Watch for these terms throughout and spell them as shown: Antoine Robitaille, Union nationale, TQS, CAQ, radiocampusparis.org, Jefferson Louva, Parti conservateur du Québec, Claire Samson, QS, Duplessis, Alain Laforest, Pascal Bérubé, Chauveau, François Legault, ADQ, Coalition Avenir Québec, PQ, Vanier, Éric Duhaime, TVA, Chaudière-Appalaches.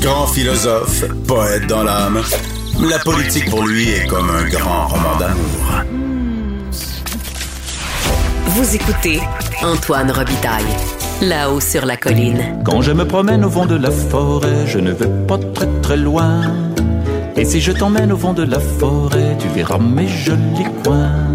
Grand philosophe, poète dans l'âme. La politique pour lui est comme un grand roman d'amour. Vous écoutez Antoine Robitaille, là-haut sur la colline. Quand je me promène au fond de la forêt, je ne vais pas très très loin. Et si je t'emmène au fond de la forêt, tu verras mes jolis coins.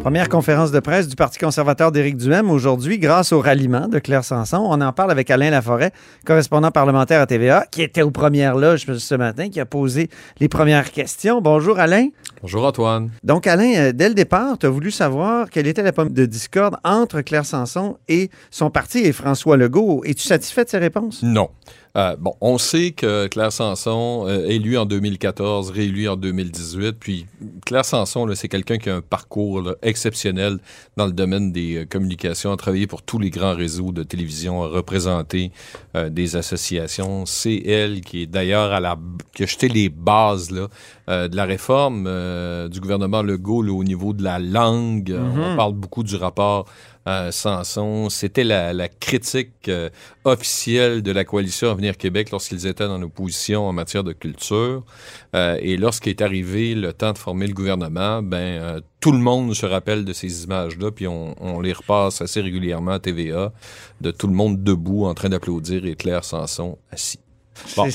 Première conférence de presse du Parti conservateur d'Éric Duhaime aujourd'hui, grâce au ralliement de Claire Samson. On en parle avec Alain Laforest, correspondant parlementaire à TVA, qui était aux premières loges ce matin, qui a posé les premières questions. Bonjour Alain. Bonjour Antoine. Donc Alain, dès le départ, tu as voulu savoir quelle était la pomme de discorde entre Claire Samson et son parti et François Legault. Es-tu satisfait de ses réponses? Non. On sait que Claire Samson, élue en 2014, réélue en 2018, puis Claire Samson, là, c'est quelqu'un qui a un parcours là, exceptionnel dans le domaine des communications, a travaillé pour tous les grands réseaux de télévision, a représenté des associations. C'est elle qui est d'ailleurs qui a jeté les bases là, de la réforme du gouvernement Legault là, au niveau de la langue. Mm-hmm. On parle beaucoup du rapport Samson, c'était la critique officielle de la Coalition Avenir Québec lorsqu'ils étaient en opposition en matière de culture. Et lorsqu'il est arrivé le temps de former le gouvernement, tout le monde se rappelle de ces images-là, puis on les repasse assez régulièrement à TVA, de tout le monde debout en train d'applaudir et Claire Samson assis.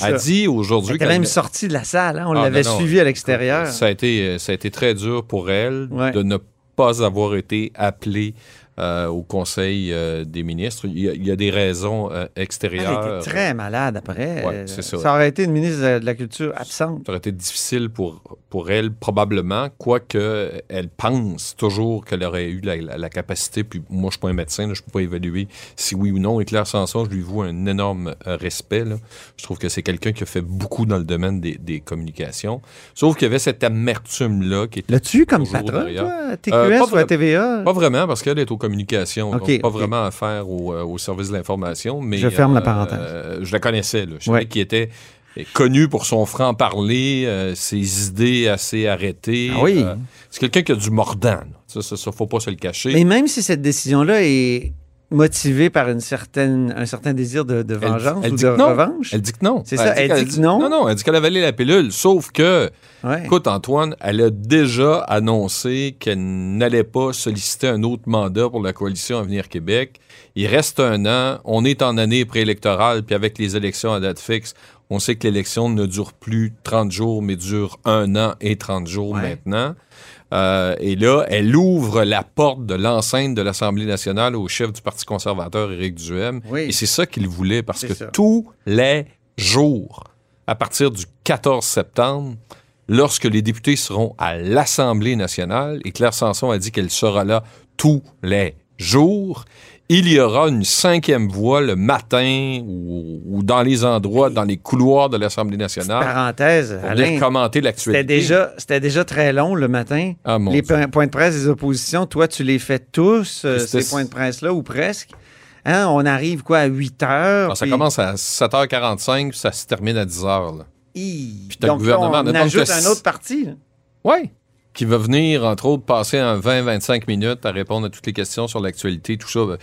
Elle dit aujourd'hui... Elle est même sortie de la salle, hein? On l'avait suivie à l'extérieur. Ça a été très dur pour elle de ne pas avoir été appelée au Conseil des ministres. Il y a des raisons extérieures. Elle était très malade après. Ouais, c'est ça. Ça aurait été une ministre de la Culture absente. Ça aurait été difficile pour elle, probablement, quoique elle pense toujours qu'elle aurait eu la capacité. Puis moi, je ne suis pas un médecin, là, je ne peux pas évaluer si oui ou non. Et Claire Samson, je lui voue un énorme respect. Là. Je trouve que c'est quelqu'un qui a fait beaucoup dans le domaine des communications. Sauf qu'il y avait cette amertume-là qui était. L'as-tu eu comme patronne, toi, TQS ou à TVA? Pas vraiment, parce qu'elle est au communication, donc pas vraiment à faire au service de l'information, mais... Je ferme la parenthèse. Je la connaissais, là. Je savais qu'il était connu pour son franc-parler, ses idées assez arrêtées. Ah oui. C'est quelqu'un qui a du mordant. Là. Ça, faut pas se le cacher. Mais même si cette décision-là est motivée par un certain désir de vengeance revanche... Elle dit que non. C'est ça, elle dit que non. Non, elle dit qu'elle avalait la pilule, sauf que... Ouais. Écoute, Antoine, elle a déjà annoncé qu'elle n'allait pas solliciter un autre mandat pour la Coalition Avenir Québec. Il reste un an, on est en année préélectorale, puis avec les élections à date fixe, on sait que l'élection ne dure plus 30 jours, mais dure un an et 30 jours maintenant. Et là, elle ouvre la porte de l'enceinte de l'Assemblée nationale au chef du Parti conservateur, Éric Duhaime. Oui. Et c'est ça qu'il voulait, parce que tous les jours, à partir du 14 septembre, lorsque les députés seront à l'Assemblée nationale, et Claire Samson a dit qu'elle sera là tous les jours, il y aura une 5e voix le matin ou dans les endroits, dans les couloirs de l'Assemblée nationale. Petite parenthèse, pour Alain, commenter l'actualité. C'était déjà très long le matin. Ah, les points de presse des oppositions, toi, tu les fais tous, ces points de presse-là, ou presque. Hein, on arrive à 8 heures. Alors, ça commence à 7h45, puis ça se termine à 10 heures, là. Puis donc, le gouvernement on ajoute un autre parti. Oui, qui va venir, entre autres, passer 20-25 minutes à répondre à toutes les questions sur l'actualité, tout ça. Je ne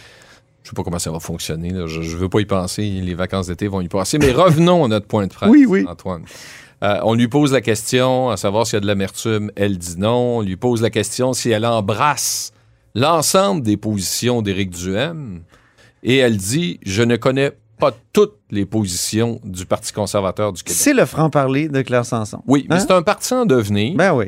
sais pas comment ça va fonctionner. Là. Je ne veux pas y penser. Les vacances d'été vont y passer. Mais revenons à notre point de presse, Antoine. On lui pose la question à savoir s'il y a de l'amertume. Elle dit non. On lui pose la question si elle embrasse l'ensemble des positions d'Éric Duhaime. Et elle dit « Je ne connais pas toutes les positions du Parti conservateur du Québec. » C'est le franc-parler de Claire Samson. Oui, mais c'est un parti en devenir. Ben oui.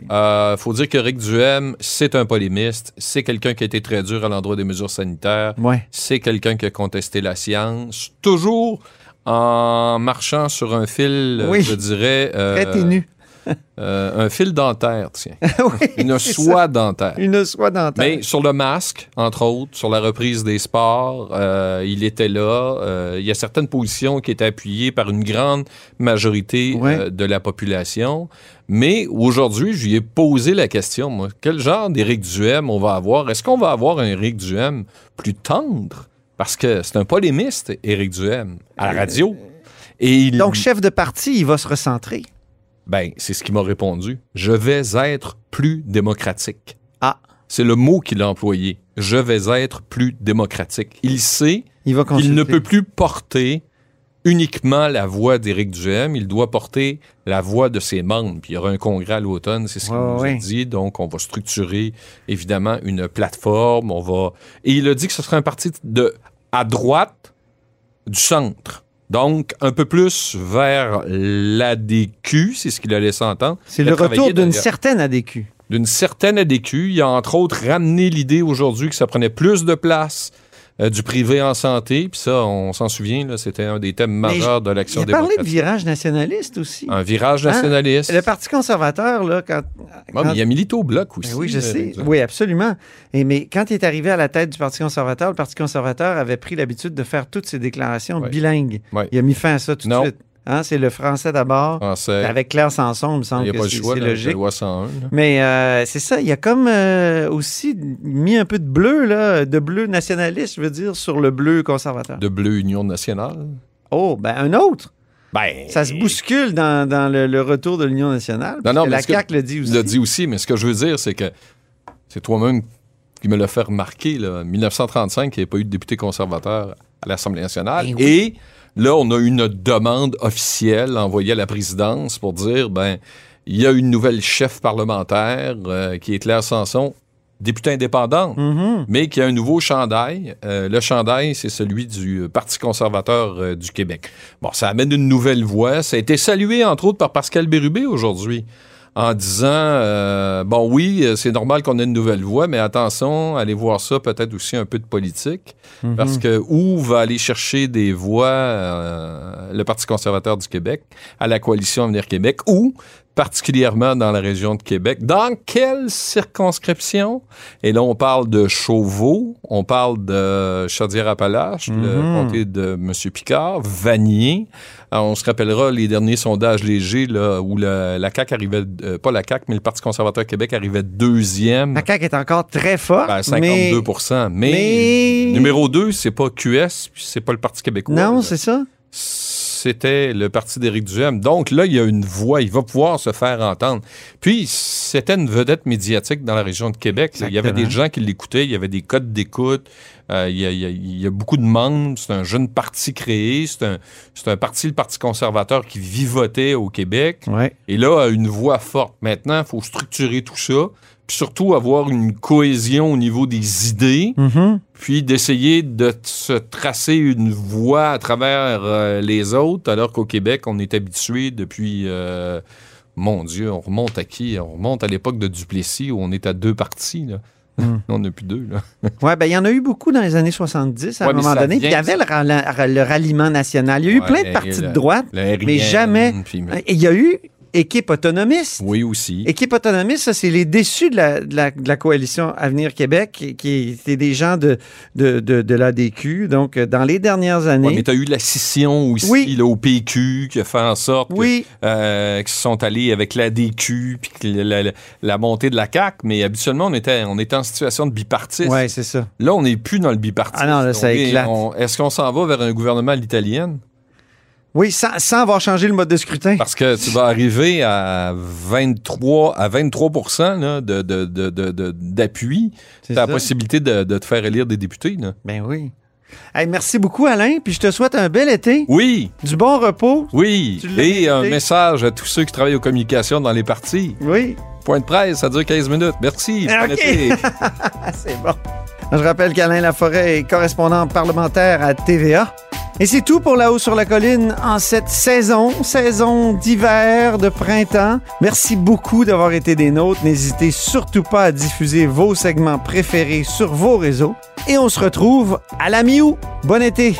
Faut dire qu'Éric Duhaime, c'est un polémiste. C'est quelqu'un qui a été très dur à l'endroit des mesures sanitaires. Ouais. C'est quelqu'un qui a contesté la science. Toujours en marchant sur un fil, je dirais... très ténu. Un fil dentaire, tiens. Oui, une soie dentaire. Une soie dentaire. Mais sur le masque, entre autres, sur la reprise des sports, il était là. Il y a certaines positions qui étaient appuyées par une grande majorité de la population. Mais aujourd'hui, je lui ai posé la question, moi, quel genre d'Éric Duhaime on va avoir? Est-ce qu'on va avoir un Éric Duhaime plus tendre? Parce que c'est un polémiste, Éric Duhaime, à la radio. Et il... Donc, chef de parti, il va se recentrer. Ben, c'est ce qu'il m'a répondu. Je vais être plus démocratique. Ah. C'est le mot qu'il a employé. Je vais être plus démocratique. Il sait qu'il ne peut plus porter uniquement la voix d'Éric Duhaime. Il doit porter la voix de ses membres. Puis il y aura un congrès à l'automne, c'est ce qu'il nous a dit. Donc, on va structurer, évidemment, une plateforme. On va... Et il a dit que ce serait un parti à droite du centre. Donc, un peu plus vers l'ADQ, c'est ce qu'il a laissé entendre. C'est le retour d'une certaine ADQ. D'une certaine ADQ. Il a, entre autres, ramené l'idée aujourd'hui que ça prenait plus de place du privé en santé. Puis ça, on s'en souvient, là, c'était un des thèmes majeurs de l'action démocratique. Il a parlé de virage nationaliste aussi. Un virage nationaliste. Le Parti conservateur, là, quand... il a milité au Bloc aussi. Mais oui, je sais. Oui, absolument. Mais quand il est arrivé à la tête du Parti conservateur, le Parti conservateur avait pris l'habitude de faire toutes ses déclarations bilingues. Oui. Il a mis fin à ça tout de suite. Hein, c'est le français d'abord. Français. Avec Claire Samson, il me semble que c'est logique. La loi 101, là. Mais c'est ça, il y a comme aussi mis un peu de bleu, là, de bleu nationaliste, je veux dire, sur le bleu conservateur. De bleu Union nationale. Oh, ben un autre. Ben... Ça se bouscule dans le retour de l'Union nationale. Non, mais la CAQ le dit aussi. Il le dit aussi, mais ce que je veux dire, c'est que c'est toi-même qui me l'a fait remarquer. En 1935, il n'y avait pas eu de député conservateur à l'Assemblée nationale. Et là, on a une demande officielle envoyée à la présidence pour dire, il y a une nouvelle chef parlementaire qui est Claire Samson, députée indépendante, mais qui a un nouveau chandail. Le chandail, c'est celui du Parti conservateur du Québec. Bon, ça amène une nouvelle voix. Ça a été salué, entre autres, par Pascal Bérubé aujourd'hui, en disant, c'est normal qu'on ait une nouvelle voix, mais attention, allez voir ça, peut-être aussi un peu de politique, parce que où va aller chercher des voix le Parti conservateur du Québec à la Coalition Avenir Québec, ou particulièrement dans la région de Québec, dans quelle circonscription? Et là, on parle de Chauveau, on parle de Chaudière-Appalaches, le comté de M. Picard, Vanier. Alors, on se rappellera les derniers sondages légers là, où la CAQ arrivait, pas la CAQ, mais le Parti conservateur Québec arrivait deuxième. La CAQ est encore très forte. 52%. Mais numéro 2, c'est pas QS, puis c'est pas le Parti québécois. Non, là. C'est ça. C'était le parti d'Éric Duhaime. Donc là, il y a une voix. Il va pouvoir se faire entendre. Puis, c'était une vedette médiatique dans la région de Québec. Il y avait des gens qui l'écoutaient. Il y avait des codes d'écoute. Il y a beaucoup de membres. C'est un jeune parti créé. C'est un parti, le Parti conservateur, qui vivotait au Québec. Ouais. Et là, une voix forte. Maintenant, il faut structurer tout ça. Puis surtout, avoir une cohésion au niveau des idées, puis d'essayer de se tracer une voie à travers les autres, alors qu'au Québec, on est habitué depuis... mon Dieu, on remonte à qui? On remonte à l'époque de Duplessis, où on est à deux partis, là. On n'a plus deux, là. Oui, il y en a eu beaucoup dans les années 70, à un moment donné. Puis il y avait le ralliement national. Il y a eu plein de partis de droite, mais jamais... Il y a eu... Équipe autonomiste. Oui, aussi. Équipe autonomiste, ça, c'est les déçus de la Coalition Avenir Québec, qui étaient des gens de l'ADQ. Donc, dans les dernières années... Oui, mais tu as eu la scission aussi, là, au PQ, qui a fait en sorte qu'ils sont allés avec l'ADQ, puis la montée de la CAQ. Mais habituellement, on était en situation de bipartisme. Oui, c'est ça. Là, on n'est plus dans le bipartisme. Ah non, là, ça éclate. Est-ce qu'on s'en va vers un gouvernement à l'italienne? Oui, sans avoir changé le mode de scrutin. Parce que tu vas arriver à 23% là, d'appui. Tu as la possibilité de te faire élire des députés. Là. Ben oui. Hey, merci beaucoup, Alain. Puis je te souhaite un bel été. Oui. Du bon repos. Oui. Et un message à tous ceux qui travaillent aux communications dans les partis. Oui. Point de presse, ça dure 15 minutes. Merci. Bon été. C'est bon. Je rappelle qu'Alain Laforest est correspondant parlementaire à TVA. Et c'est tout pour Là-haut sur la colline en cette saison d'hiver, de printemps. Merci beaucoup d'avoir été des nôtres. N'hésitez surtout pas à diffuser vos segments préférés sur vos réseaux. Et on se retrouve à la mi-août. Bon été!